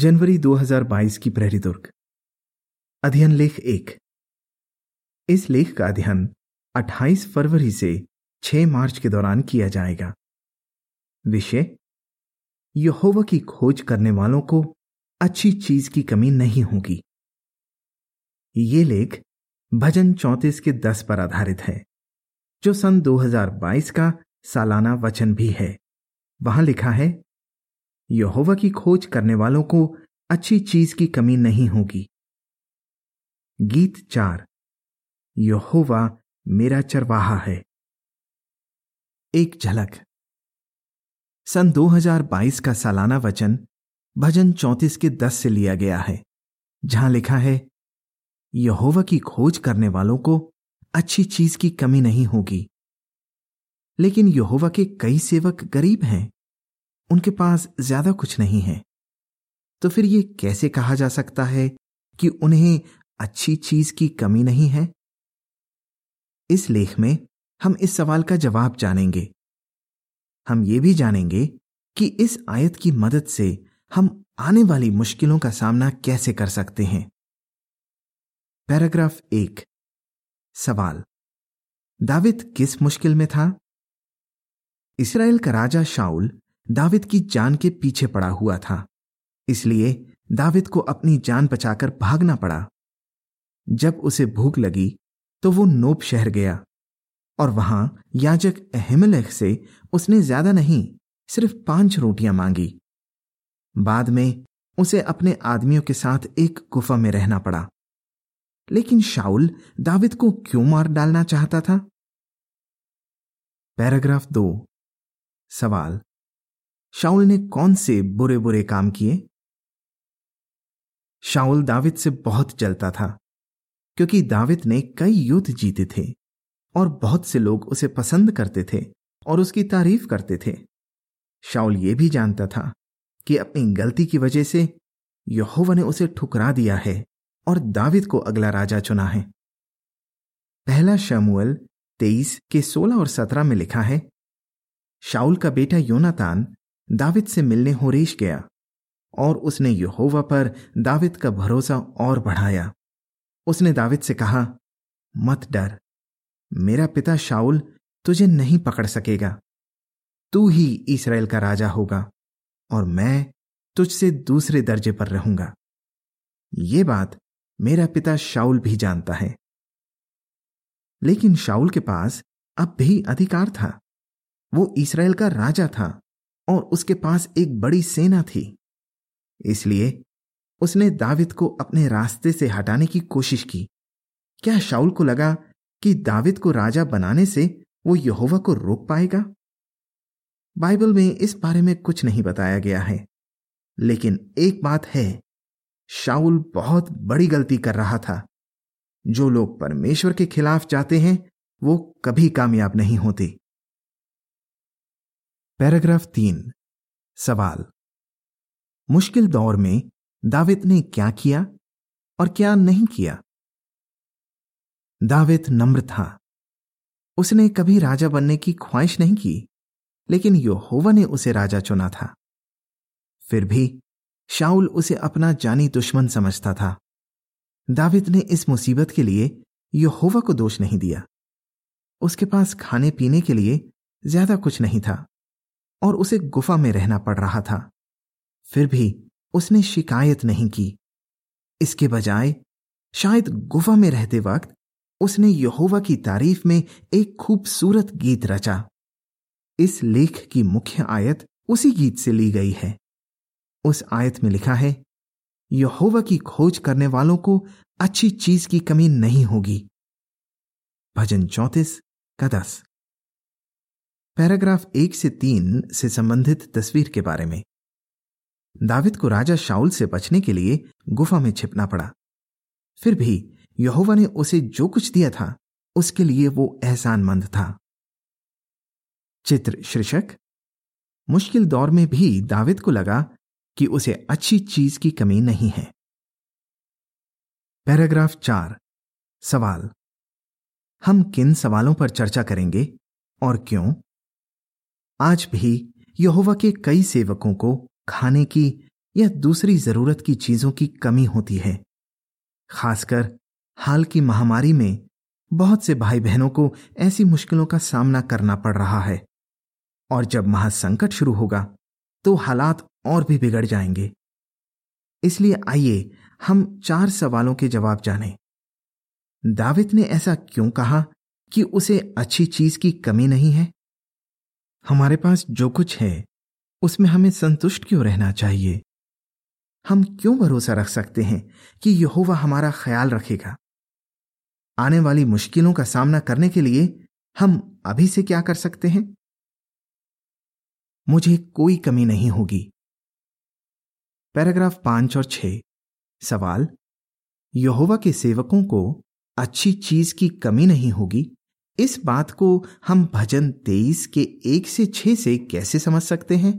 जनवरी 2022 की प्रहरी दुर्ग। अध्ययन लेख 1। इस लेख का अध्ययन 28 फरवरी से 6 मार्च के दौरान किया जाएगा। विषय: यहोवा की खोज करने वालों को अच्छी चीज की कमी नहीं होगी। ये लेख भजन 34 के 10 पर आधारित है, जो सन 2022 का सालाना वचन भी है। वहां लिखा है, यहोवा की खोज करने वालों को अच्छी चीज की कमी नहीं होगी। गीत 4, यहोवा मेरा चरवाहा है। एक झलक। सन 2022 का सालाना वचन भजन 34 के 10 से लिया गया है, जहां लिखा है, यहोवा की खोज करने वालों को अच्छी चीज की कमी नहीं होगी। लेकिन यहोवा के कई सेवक गरीब हैं, उनके पास ज्यादा कुछ नहीं है। तो फिर ये कैसे कहा जा सकता है कि उन्हें अच्छी चीज की कमी नहीं है? इस लेख में हम इस सवाल का जवाब जानेंगे। हम ये भी जानेंगे कि इस आयत की मदद से हम आने वाली मुश्किलों का सामना कैसे कर सकते हैं। पैराग्राफ 1। सवाल: दाविद किस मुश्किल में था? इसराइल का राजा शाऊल दाविद की जान के पीछे पड़ा हुआ था, इसलिए दाविद को अपनी जान बचाकर भागना पड़ा। जब उसे भूख लगी तो वो नोप शहर गया, और वहां याजक अहीमेलेक से उसने ज्यादा नहीं, सिर्फ 5 रोटियां मांगी। बाद में उसे अपने आदमियों के साथ एक गुफा में रहना पड़ा। लेकिन शाऊल दाविद को क्यों मार डालना चाहता था? पैराग्राफ 2। सवाल: शाऊल ने कौन से बुरे बुरे काम किए? शाऊल दाविद से बहुत जलता था, क्योंकि दाविद ने कई युद्ध जीते थे और बहुत से लोग उसे पसंद करते थे और उसकी तारीफ करते थे। शाऊल ये भी जानता था कि अपनी गलती की वजह से यहोवा ने उसे ठुकरा दिया है और दाविद को अगला राजा चुना है। पहला शमूएल 23 के 16 और 17 में लिखा है, शाऊल का बेटा योनातान दाविद से मिलने होरेश गया, और उसने यहोवा पर दाविद का भरोसा और बढ़ाया। उसने दाविद से कहा, मत डर, मेरा पिता शाऊल तुझे नहीं पकड़ सकेगा। तू ही इस्राएल का राजा होगा और मैं तुझसे दूसरे दर्जे पर रहूंगा। ये बात मेरा पिता शाऊल भी जानता है। लेकिन शाऊल के पास अब भी अधिकार था। वो इस्राएल का राजा था और उसके पास एक बड़ी सेना थी, इसलिए उसने दाविद को अपने रास्ते से हटाने की कोशिश की। क्या शाऊल को लगा कि दाविद को राजा बनाने से वो यहोवा को रोक पाएगा? बाइबल में इस बारे में कुछ नहीं बताया गया है, लेकिन एक बात है, शाऊल बहुत बड़ी गलती कर रहा था। जो लोग परमेश्वर के खिलाफ जाते हैं वो कभी कामयाब नहीं होते। पैराग्राफ 3। सवाल: मुश्किल दौर में दाविद ने क्या किया और क्या नहीं किया? दाविद नम्र था। उसने कभी राजा बनने की ख्वाहिश नहीं की, लेकिन यहोवा ने उसे राजा चुना था। फिर भी शाऊल उसे अपना जानी दुश्मन समझता था। दाविद ने इस मुसीबत के लिए यहोवा को दोष नहीं दिया। उसके पास खाने पीने के लिए ज्यादा कुछ नहीं था और उसे गुफा में रहना पड़ रहा था। फिर भी उसने शिकायत नहीं की। इसके बजाय शायद गुफा में रहते वक्त उसने यहोवा की तारीफ में एक खूबसूरत गीत रचा। इस लेख की मुख्य आयत उसी गीत से ली गई है। उस आयत में लिखा है, यहोवा की खोज करने वालों को अच्छी चीज की कमी नहीं होगी। भजन 34 का 10। पैराग्राफ 1 से 3 से संबंधित तस्वीर के बारे में। दाविद को राजा शाऊल से बचने के लिए गुफा में छिपना पड़ा। फिर भी यहोवा ने उसे जो कुछ दिया था उसके लिए वो एहसानमंद था। चित्र शीर्षक: मुश्किल दौर में भी दाविद को लगा कि उसे अच्छी चीज की कमी नहीं है। पैराग्राफ 4। सवाल: हम किन सवालों पर चर्चा करेंगे और क्यों? आज भी यहोवा के कई सेवकों को खाने की या दूसरी जरूरत की चीजों की कमी होती है। खासकर हाल की महामारी में बहुत से भाई बहनों को ऐसी मुश्किलों का सामना करना पड़ रहा है, और जब महासंकट शुरू होगा तो हालात और भी बिगड़ जाएंगे। इसलिए आइए हम 4 सवालों के जवाब जानें। दाविद ने ऐसा क्यों कहा कि उसे अच्छी चीज की कमी नहीं है? हमारे पास जो कुछ है उसमें हमें संतुष्ट क्यों रहना चाहिए? हम क्यों भरोसा रख सकते हैं कि यहोवा हमारा ख्याल रखेगा? आने वाली मुश्किलों का सामना करने के लिए हम अभी से क्या कर सकते हैं? मुझे कोई कमी नहीं होगी। पैराग्राफ 5 और 6। सवाल: यहोवा के सेवकों को अच्छी चीज की कमी नहीं होगी, इस बात को हम भजन 23 के 1 से 6 से कैसे समझ सकते हैं?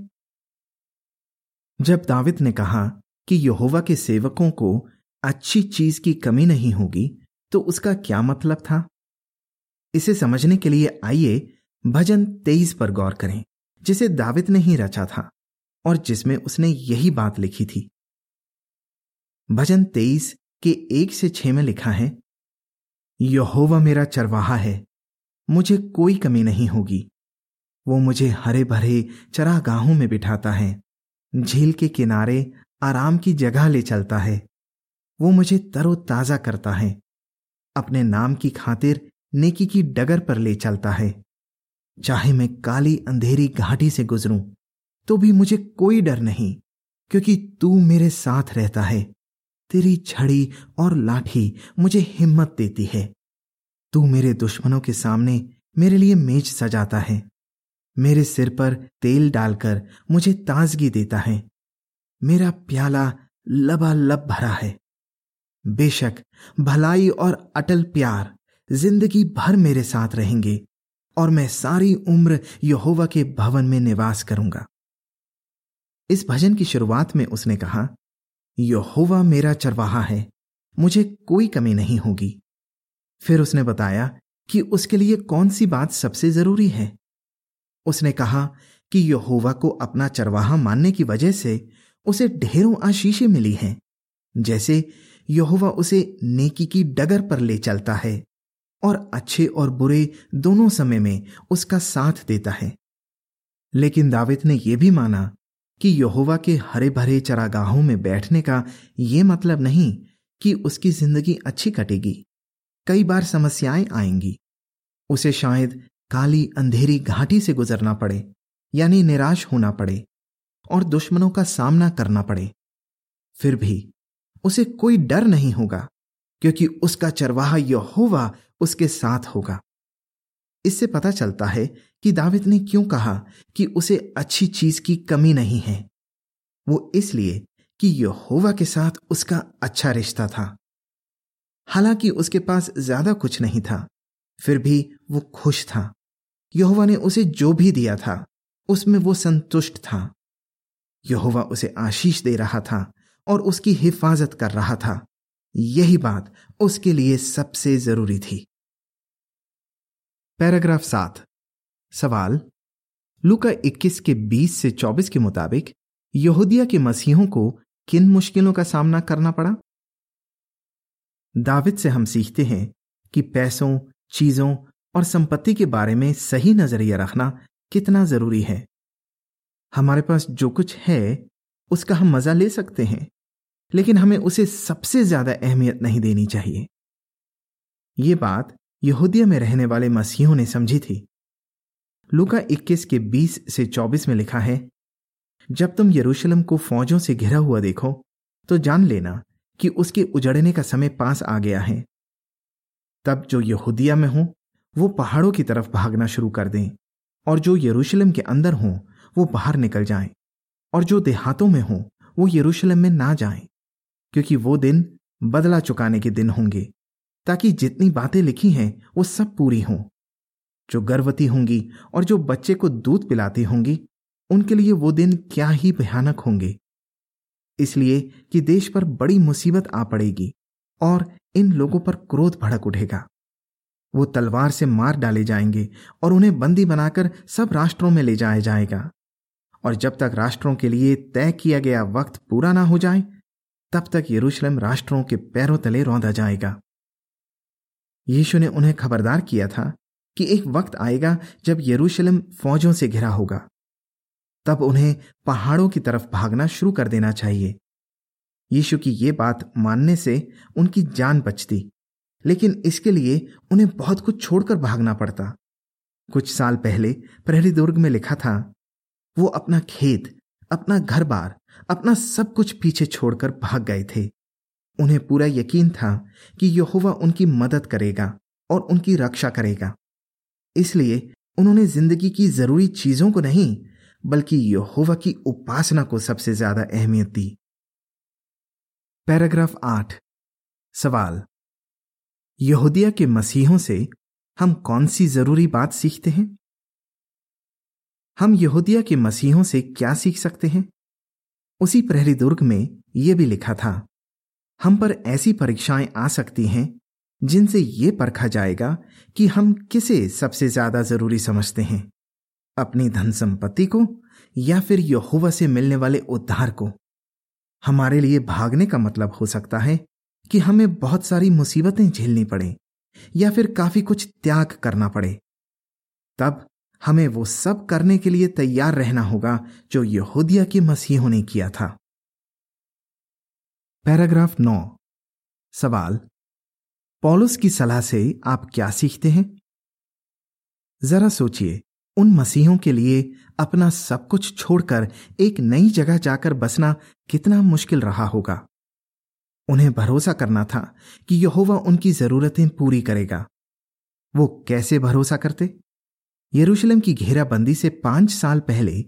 जब दाविद ने कहा कि यहोवा के सेवकों को अच्छी चीज की कमी नहीं होगी, तो उसका क्या मतलब था? इसे समझने के लिए आइए भजन 23 पर गौर करें, जिसे दाविद ने ही रचा था और जिसमें उसने यही बात लिखी थी। भजन 23 के 1 से 6 में लिखा है, यहोवा मेरा चरवाहा है, मुझे कोई कमी नहीं होगी। वो मुझे हरे भरे चरागाहों में बिठाता है, झील के किनारे आराम की जगह ले चलता है। वो मुझे तरोताजा करता है, अपने नाम की खातिर नेकी की डगर पर ले चलता है। चाहे मैं काली अंधेरी घाटी से गुजरूं तो भी मुझे कोई डर नहीं, क्योंकि तू मेरे साथ रहता है। तेरी छड़ी और लाठी मुझे हिम्मत देती है। तू मेरे दुश्मनों के सामने मेरे लिए मेज सजाता है, मेरे सिर पर तेल डालकर मुझे ताजगी देता है। मेरा प्याला लबालब भरा है। बेशक भलाई और अटल प्यार जिंदगी भर मेरे साथ रहेंगे, और मैं सारी उम्र यहोवा के भवन में निवास करूंगा। इस भजन की शुरुआत में उसने कहा, यहोवा मेरा चरवाहा है, मुझे कोई कमी नहीं होगी। फिर उसने बताया कि उसके लिए कौन सी बात सबसे जरूरी है। उसने कहा कि यहोवा को अपना चरवाहा मानने की वजह से उसे ढेरों आशीषें मिली हैं, जैसे यहोवा उसे नेकी की डगर पर ले चलता है और अच्छे और बुरे दोनों समय में उसका साथ देता है। लेकिन दाविद ने यह भी माना कि यहोवा के हरे भरे चरागाहों में बैठने का ये मतलब नहीं कि उसकी जिंदगी अच्छी कटेगी। कई बार समस्याएं आएंगी, उसे शायद काली अंधेरी घाटी से गुजरना पड़े, यानी निराश होना पड़े और दुश्मनों का सामना करना पड़े। फिर भी उसे कोई डर नहीं होगा, क्योंकि उसका चरवाहा यहोवा उसके साथ होगा। इससे पता चलता है कि दाविद ने क्यों कहा कि उसे अच्छी चीज की कमी नहीं है। वो इसलिए कि यहोवा के साथ उसका अच्छा रिश्ता था। हालांकि उसके पास ज्यादा कुछ नहीं था, फिर भी वो खुश था। यहोवा ने उसे जो भी दिया था उसमें वो संतुष्ट था। यहोवा उसे आशीष दे रहा था और उसकी हिफाजत कर रहा था। यही बात उसके लिए सबसे जरूरी थी। पैराग्राफ 7। सवाल: लूका 21 के 20 से 24 के मुताबिक यहूदिया के मसीहों को किन मुश्किलों का सामना करना पड़ा? दाविद से हम सीखते हैं कि पैसों, चीजों और संपत्ति के बारे में सही नजरिया रखना कितना जरूरी है। हमारे पास जो कुछ है उसका हम मजा ले सकते हैं, लेकिन हमें उसे सबसे ज्यादा अहमियत नहीं देनी चाहिए। ये बात यहूदिया में रहने वाले मसीहों ने समझी थी। लूका 21 के 20 से 24 में लिखा है, जब तुम यरूशलेम को फौजों से घिरा हुआ देखो तो जान लेना कि उसके उजड़ने का समय पास आ गया है। तब जो यहूदिया में हों वो पहाड़ों की तरफ भागना शुरू कर दें, और जो यरूशलेम के अंदर हों वो बाहर निकल जाएं, और जो देहातों में हों वो यरूशलेम में ना जाएं, क्योंकि वो दिन बदला चुकाने के दिन होंगे, ताकि जितनी बातें लिखी हैं वो सब पूरी हों। जो गर्भवती होंगी और जो बच्चे को दूध पिलाती होंगी, उनके लिए वो दिन क्या ही भयानक होंगे, इसलिए कि देश पर बड़ी मुसीबत आ पड़ेगी और इन लोगों पर क्रोध भड़क उठेगा। वो तलवार से मार डाले जाएंगे और उन्हें बंदी बनाकर सब राष्ट्रों में ले जाया जाएगा, और जब तक राष्ट्रों के लिए तय किया गया वक्त पूरा ना हो जाए तब तक यरूशलेम राष्ट्रों के पैरों तले रौंदा जाएगा। यीशु ने उन्हें खबरदार किया था कि एक वक्त आएगा जब यरूशलेम फौजों से घिरा होगा, तब उन्हें पहाड़ों की तरफ भागना शुरू कर देना चाहिए। यीशु की ये बात मानने से उनकी जान बचती, लेकिन इसके लिए उन्हें बहुत कुछ छोड़कर भागना पड़ता। कुछ साल पहले प्रहरी दुर्ग में लिखा था, वो अपना खेत, अपना घर बार, अपना सब कुछ पीछे छोड़कर भाग गए थे। उन्हें पूरा यकीन था कि यहोवा उनकी मदद करेगा और उनकी रक्षा करेगा। इसलिए उन्होंने जिंदगी की जरूरी चीजों को नहीं बल्कि यहोवा की उपासना को सबसे ज्यादा अहमियत दी। पैराग्राफ 8। सवाल: यहूदिया के मसीहों से हम कौन सी जरूरी बात सीखते हैं? हम यहूदिया के मसीहों से क्या सीख सकते हैं? उसी प्रहरी दुर्ग में यह भी लिखा था, हम पर ऐसी परीक्षाएं आ सकती हैं जिनसे ये परखा जाएगा कि हम किसे सबसे ज्यादा जरूरी समझते हैं, अपनी धन संपत्ति को या फिर यहोवा से मिलने वाले उद्धार को। हमारे लिए भागने का मतलब हो सकता है कि हमें बहुत सारी मुसीबतें झेलनी पड़े या फिर काफी कुछ त्याग करना पड़े। तब हमें वो सब करने के लिए तैयार रहना होगा जो यहूदिया के मसीहों ने किया था। पैराग्राफ 9। सवाल: पौलुस की सलाह से आप क्या सीखते हैं? जरा सोचिए, उन मसीहों के लिए अपना सब कुछ छोड़कर एक नई जगह जाकर बसना कितना मुश्किल रहा होगा। उन्हें भरोसा करना था कि यहोवा उनकी जरूरतें पूरी करेगा। वो कैसे भरोसा करते? यरूशलेम की घेराबंदी से 5 साल पहले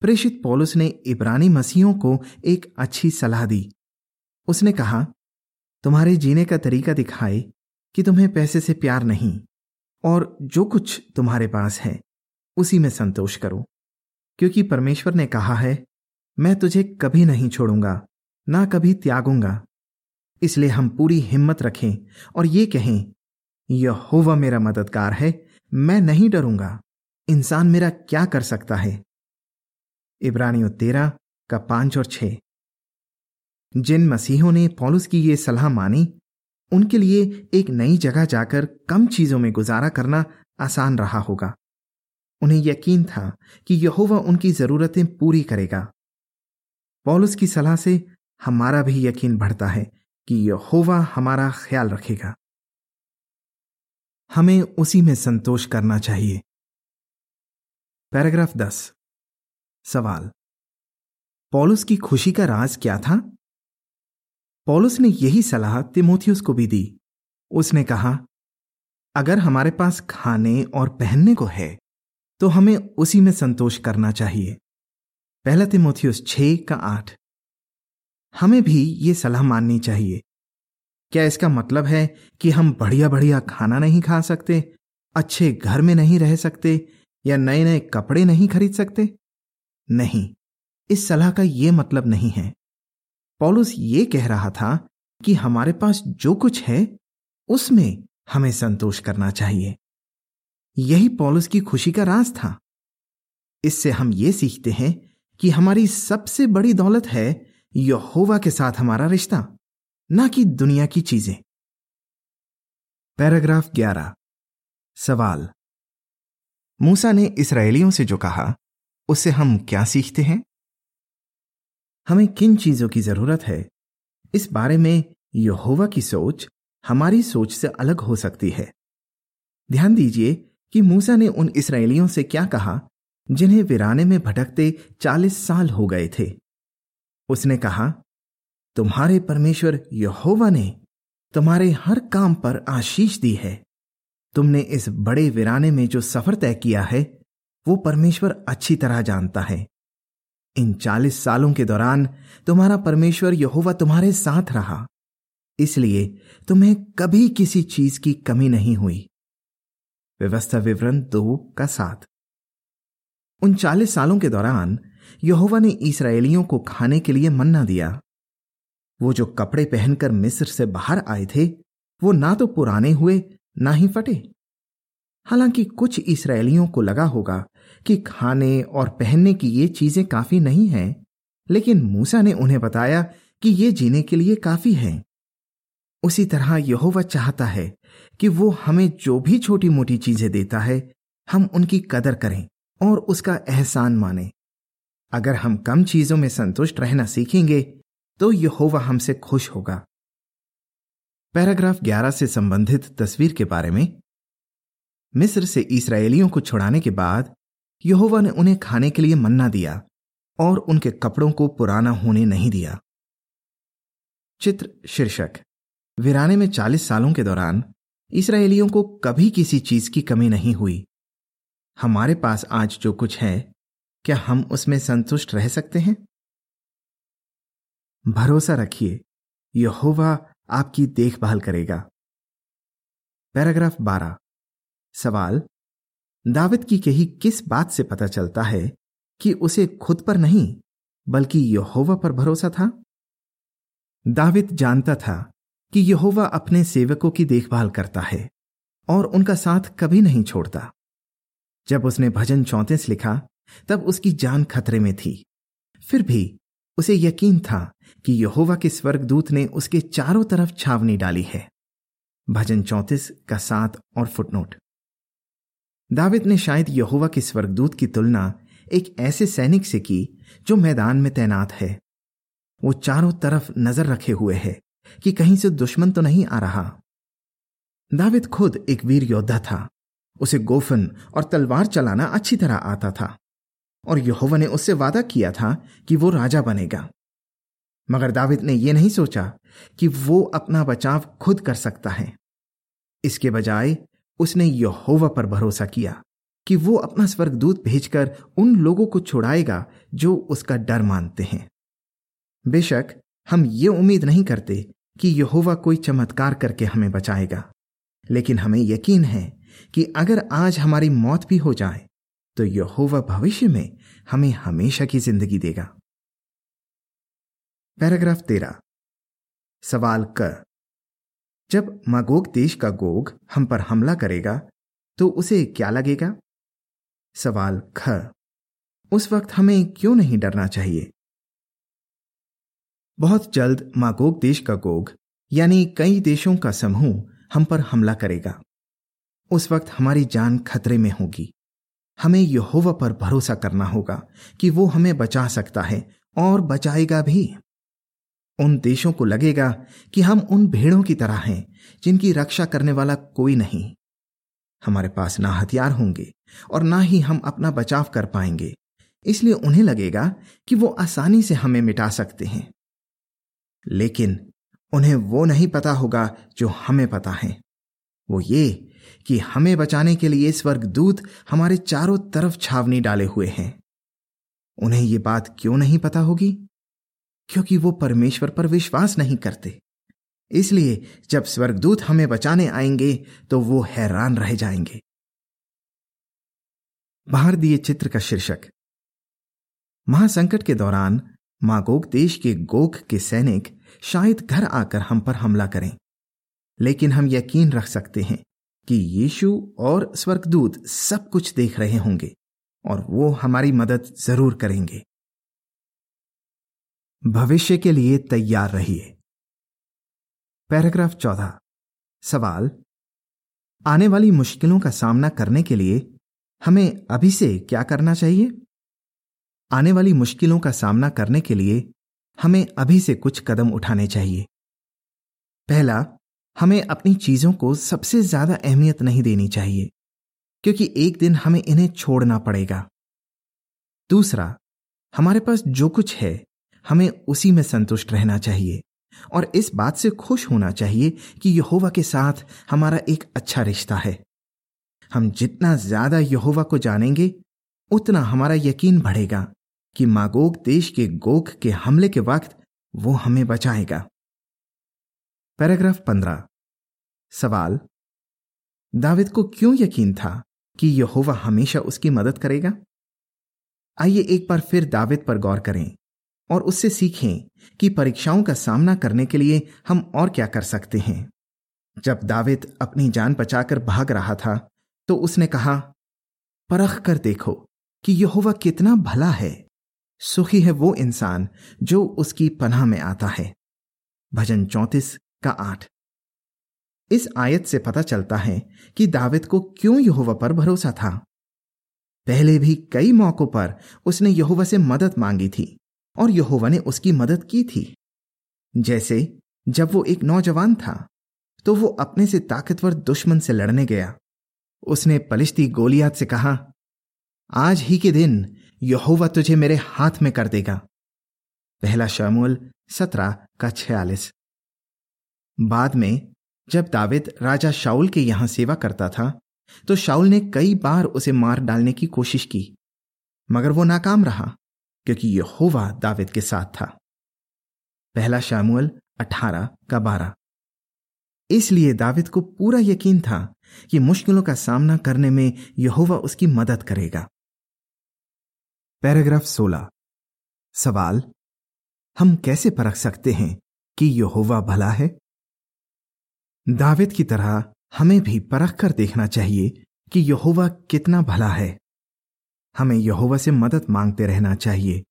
प्रेषित पौलुस ने इब्रानी मसीहों को एक अच्छी सलाह दी। उसने कहा, तुम्हारे जीने का तरीका दिखाए कि तुम्हें पैसे से प्यार नहीं, और जो कुछ तुम्हारे पास है उसी में संतोष करो, क्योंकि परमेश्वर ने कहा है, मैं तुझे कभी नहीं छोड़ूंगा ना कभी त्यागूंगा। इसलिए हम पूरी हिम्मत रखें और ये कहें, यहोवा मेरा मददगार है, मैं नहीं डरूंगा, इंसान मेरा क्या कर सकता है। इब्रानियों 13:5-6। जिन मसीहों ने पौलुस की ये सलाह मानी, उनके लिए एक नई जगह जाकर कम चीजों में गुजारा करना आसान रहा होगा। उन्हें यकीन था कि यहोवा उनकी जरूरतें पूरी करेगा। पौलुस की सलाह से हमारा भी यकीन बढ़ता है कि यहोवा हमारा ख्याल रखेगा। हमें उसी में संतोष करना चाहिए। पैराग्राफ 10। सवाल: पौलुस की खुशी का राज क्या था? पौलुस ने यही सलाह तिमोथियुस को भी दी। उसने कहा, अगर हमारे पास खाने और पहनने को है तो हमें उसी में संतोष करना चाहिए। 1 तिमोथियुस 6:8। हमें भी ये सलाह माननी चाहिए। क्या इसका मतलब है कि हम बढ़िया बढ़िया खाना नहीं खा सकते, अच्छे घर में नहीं रह सकते या नए नए कपड़े नहीं खरीद सकते? नहीं, इस सलाह का ये मतलब नहीं है। पौलुस ये कह रहा था कि हमारे पास जो कुछ है उसमें हमें संतोष करना चाहिए। यही पौलुस की खुशी का राज था। इससे हम ये सीखते हैं कि हमारी सबसे बड़ी दौलत है यहोवा के साथ हमारा रिश्ता, ना कि दुनिया की चीजें। पैराग्राफ 11। सवाल: मूसा ने इस्राएलियों से जो कहा उससे हम क्या सीखते हैं? हमें किन चीजों की जरूरत है, इस बारे में यहोवा की सोच हमारी सोच से अलग हो सकती है। ध्यान दीजिए कि मूसा ने उन इस्राएलियों से क्या कहा जिन्हें वीराने में भटकते 40 साल हो गए थे। उसने कहा, तुम्हारे परमेश्वर यहोवा ने तुम्हारे हर काम पर आशीष दी है। तुमने इस बड़े वीराने में जो सफर तय किया है वो परमेश्वर अच्छी तरह जानता है। इन 40 सालों के दौरान तुम्हारा परमेश्वर यहोवा तुम्हारे साथ रहा, इसलिए तुम्हें कभी किसी चीज की कमी नहीं हुई। व्यवस्था विवरण 2:7। उन 40 सालों के दौरान यहोवा ने इस्राएलियों को खाने के लिए मन्ना दिया। वो जो कपड़े पहनकर मिस्र से बाहर आए थे वो ना तो पुराने हुए ना ही फटे। हालांकि कुछ इस्राएलियों को लगा होगा कि खाने और पहनने की ये चीजें काफी नहीं हैं, लेकिन मूसा ने उन्हें बताया कि ये जीने के लिए काफी है। उसी तरह यहोवा चाहता है कि वो हमें जो भी छोटी मोटी चीजें देता है, हम उनकी कदर करें और उसका एहसान माने। अगर हम कम चीजों में संतुष्ट रहना सीखेंगे तो यहोवा हमसे खुश होगा। पैराग्राफ 11 से संबंधित तस्वीर के बारे में। मिस्र से इसराइलियों को छुड़ाने के बाद यहोवा ने उन्हें खाने के लिए मन्ना दिया और उनके कपड़ों को पुराना होने नहीं दिया। चित्र शीर्षक। वीराने में 40 सालों के दौरान इसराइलियों को कभी किसी चीज की कमी नहीं हुई। हमारे पास आज जो कुछ है, क्या हम उसमें संतुष्ट रह सकते हैं? भरोसा रखिए, यहोवा आपकी देखभाल करेगा। पैराग्राफ 12। सवाल: दाविद की कही किस बात से पता चलता है कि उसे खुद पर नहीं बल्कि यहोवा पर भरोसा था? दाविद जानता था कि यहोवा अपने सेवकों की देखभाल करता है और उनका साथ कभी नहीं छोड़ता। जब उसने भजन 34 लिखा तब उसकी जान खतरे में थी, फिर भी उसे यकीन था कि यहोवा के स्वर्गदूत ने उसके चारों तरफ छावनी डाली है। भजन 34 का 7 और फुटनोट। दाविद ने शायद यहोवा के स्वर्गदूत की तुलना एक ऐसे सैनिक से की जो मैदान में तैनात है। वो चारों तरफ नजर रखे हुए है कि कहीं से दुश्मन तो नहीं आ रहा। दाविद खुद एक वीर योद्धा था। उसे गोफन और तलवार चलाना अच्छी तरह आता था और यहोवा ने उससे वादा किया था कि वो राजा बनेगा। मगर दाविद ने यह नहीं सोचा कि वो अपना बचाव खुद कर सकता है। इसके बजाय उसने यहोवा पर भरोसा किया कि वो अपना स्वर्गदूत भेजकर उन लोगों को छुड़ाएगा जो उसका डर मानते हैं। बेशक हम ये उम्मीद नहीं करते कि यहोवा कोई चमत्कार करके हमें बचाएगा, लेकिन हमें यकीन है कि अगर आज हमारी मौत भी हो जाए तो यहोवा भविष्य में हमें हमेशा की जिंदगी देगा। पैराग्राफ 13। सवाल क: जब मागोग देश का गोग हम पर हमला करेगा तो उसे क्या लगेगा? सवाल ख: उस वक्त हमें क्यों नहीं डरना चाहिए? बहुत जल्द मागोग देश का गोग यानी कई देशों का समूह हम पर हमला करेगा। उस वक्त हमारी जान खतरे में होगी। हमें यहोवा पर भरोसा करना होगा कि वो हमें बचा सकता है और बचाएगा भी। उन देशों को लगेगा कि हम उन भेड़ों की तरह हैं जिनकी रक्षा करने वाला कोई नहीं। हमारे पास ना हथियार होंगे और ना ही हम अपना बचाव कर पाएंगे, इसलिए उन्हें लगेगा कि वो आसानी से हमें मिटा सकते हैं। लेकिन उन्हें वो नहीं पता होगा जो हमें पता है, वो ये कि हमें बचाने के लिए स्वर्गदूत हमारे चारों तरफ छावनी डाले हुए हैं। उन्हें ये बात क्यों नहीं पता होगी? क्योंकि वो परमेश्वर पर विश्वास नहीं करते। इसलिए जब स्वर्गदूत हमें बचाने आएंगे तो वो हैरान रह जाएंगे। बाहर दिए चित्र का शीर्षक। महासंकट के दौरान मागोग देश के गोग के सैनिक शायद घर आकर हम पर हमला करें, लेकिन हम यकीन रख सकते हैं कि यीशु और स्वर्गदूत सब कुछ देख रहे होंगे और वो हमारी मदद जरूर करेंगे। भविष्य के लिए तैयार रहिए। पैराग्राफ 14। सवाल: आने वाली मुश्किलों का सामना करने के लिए हमें अभी से क्या करना चाहिए? आने वाली मुश्किलों का सामना करने के लिए हमें अभी से कुछ कदम उठाने चाहिए। पहला, हमें अपनी चीजों को सबसे ज्यादा अहमियत नहीं देनी चाहिए, क्योंकि एक दिन हमें इन्हें छोड़ना पड़ेगा। दूसरा, हमारे पास जो कुछ है हमें उसी में संतुष्ट रहना चाहिए और इस बात से खुश होना चाहिए कि यहोवा के साथ हमारा एक अच्छा रिश्ता है। हम जितना ज्यादा यहोवा को जानेंगे, उतना हमारा यकीन बढ़ेगा कि मागोग देश के गोग के हमले के वक्त वो हमें बचाएगा। पैराग्राफ 15। सवाल: दाविद को क्यों यकीन था कि यहोवा हमेशा उसकी मदद करेगा? आइए एक बार फिर दाविद पर गौर करें और उससे सीखें कि परीक्षाओं का सामना करने के लिए हम और क्या कर सकते हैं। जब दाविद अपनी जान बचाकर भाग रहा था तो उसने कहा, परख कर देखो कि यहोवा कितना भला है। सुखी है वो इंसान जो उसकी पनाह में आता है। भजन 34:8। इस आयत से पता चलता है कि दाऊद को क्यों यहोवा पर भरोसा था। पहले भी कई मौकों पर उसने यहोवा से मदद मांगी थी और यहोवा ने उसकी मदद की थी। जैसे जब वो एक नौजवान था तो वो अपने से ताकतवर दुश्मन से लड़ने गया। उसने पलिश्ती गोलियात से कहा, आज ही के दिन यहोवा तुझे मेरे हाथ में कर देगा। पहला शमूएल 17:46। बाद में जब दाऊद राजा शाऊल के यहां सेवा करता था तो शाऊल ने कई बार उसे मार डालने की कोशिश की, मगर वो नाकाम रहा क्योंकि यहोवा दाऊद के साथ था। पहला शमूएल 18:12। इसलिए दाऊद को पूरा यकीन था कि मुश्किलों का सामना करने में यहोवा उसकी मदद करेगा। पैराग्राफ 16। सवाल, हम कैसे परख सकते हैं कि यहोवा भला है? दाऊद की तरह हमें भी परख कर देखना चाहिए कि यहोवा कितना भला है। हमें यहोवा से मदद मांगते रहना चाहिए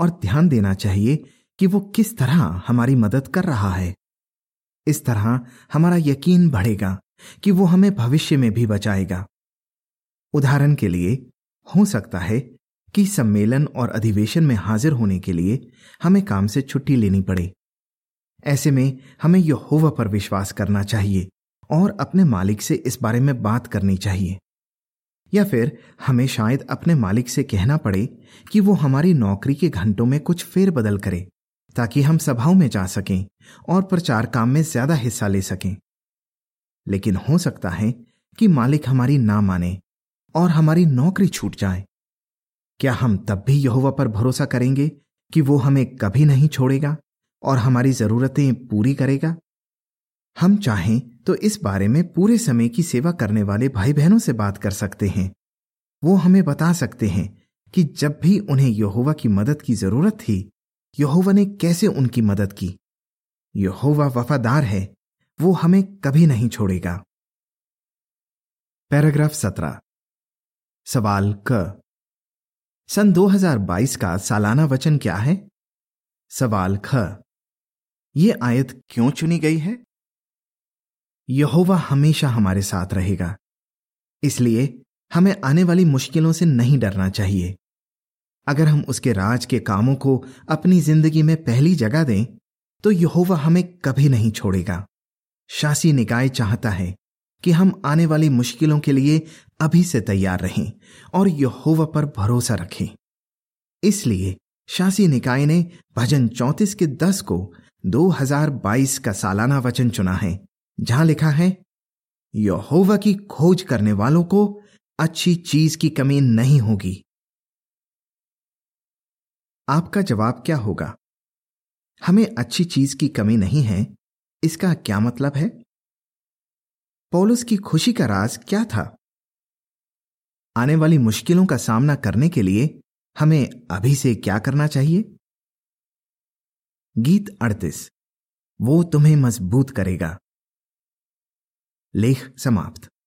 और ध्यान देना चाहिए कि वो किस तरह हमारी मदद कर रहा है। इस तरह हमारा यकीन बढ़ेगा कि वो हमें भविष्य में भी बचाएगा। उदाहरण के लिए, हो सकता है कि सम्मेलन और अधिवेशन में हाजिर होने के लिए हमें काम से छुट्टी लेनी पड़े। ऐसे में हमें यहोवा पर विश्वास करना चाहिए और अपने मालिक से इस बारे में बात करनी चाहिए। या फिर हमें शायद अपने मालिक से कहना पड़े कि वो हमारी नौकरी के घंटों में कुछ फेरबदल करे ताकि हम सभाओं में जा सकें और प्रचार काम में ज्यादा हिस्सा ले सकें। लेकिन हो सकता है कि मालिक हमारी ना माने और हमारी नौकरी छूट जाए। क्या हम तब भी यहोवा पर भरोसा करेंगे कि वो हमें कभी नहीं छोड़ेगा और हमारी जरूरतें पूरी करेगा? हम चाहें तो इस बारे में पूरे समय की सेवा करने वाले भाई बहनों से बात कर सकते हैं। वो हमें बता सकते हैं कि जब भी उन्हें यहोवा की मदद की जरूरत थी, यहोवा ने कैसे उनकी मदद की। यहोवा वफादार है, वो हमें कभी नहीं छोड़ेगा। पैराग्राफ 17। सवाल क, सन 2022 का सालाना वचन क्या है? सवाल ख, ये आयत क्यों चुनी गई है? यहोवा हमेशा हमारे साथ रहेगा, इसलिए हमें आने वाली मुश्किलों से नहीं डरना चाहिए। अगर हम उसके राज के कामों को अपनी जिंदगी में पहली जगह दें तो यहोवा हमें कभी नहीं छोड़ेगा। शासी निकाय चाहता है कि हम आने वाली मुश्किलों के लिए अभी से तैयार रहें और यहोवा पर भरोसा रखें। इसलिए शासी निकाय ने भजन 34:10 को 2022 का सालाना वचन चुना है, जहां लिखा है, यहोवा की खोज करने वालों को अच्छी चीज की कमी नहीं होगी। आपका जवाब क्या होगा? हमें अच्छी चीज की कमी नहीं है, इसका क्या मतलब है? पौलुस की खुशी का राज क्या था? आने वाली मुश्किलों का सामना करने के लिए हमें अभी से क्या करना चाहिए? गीत 38, वो तुम्हें मजबूत करेगा। लेख समाप्त।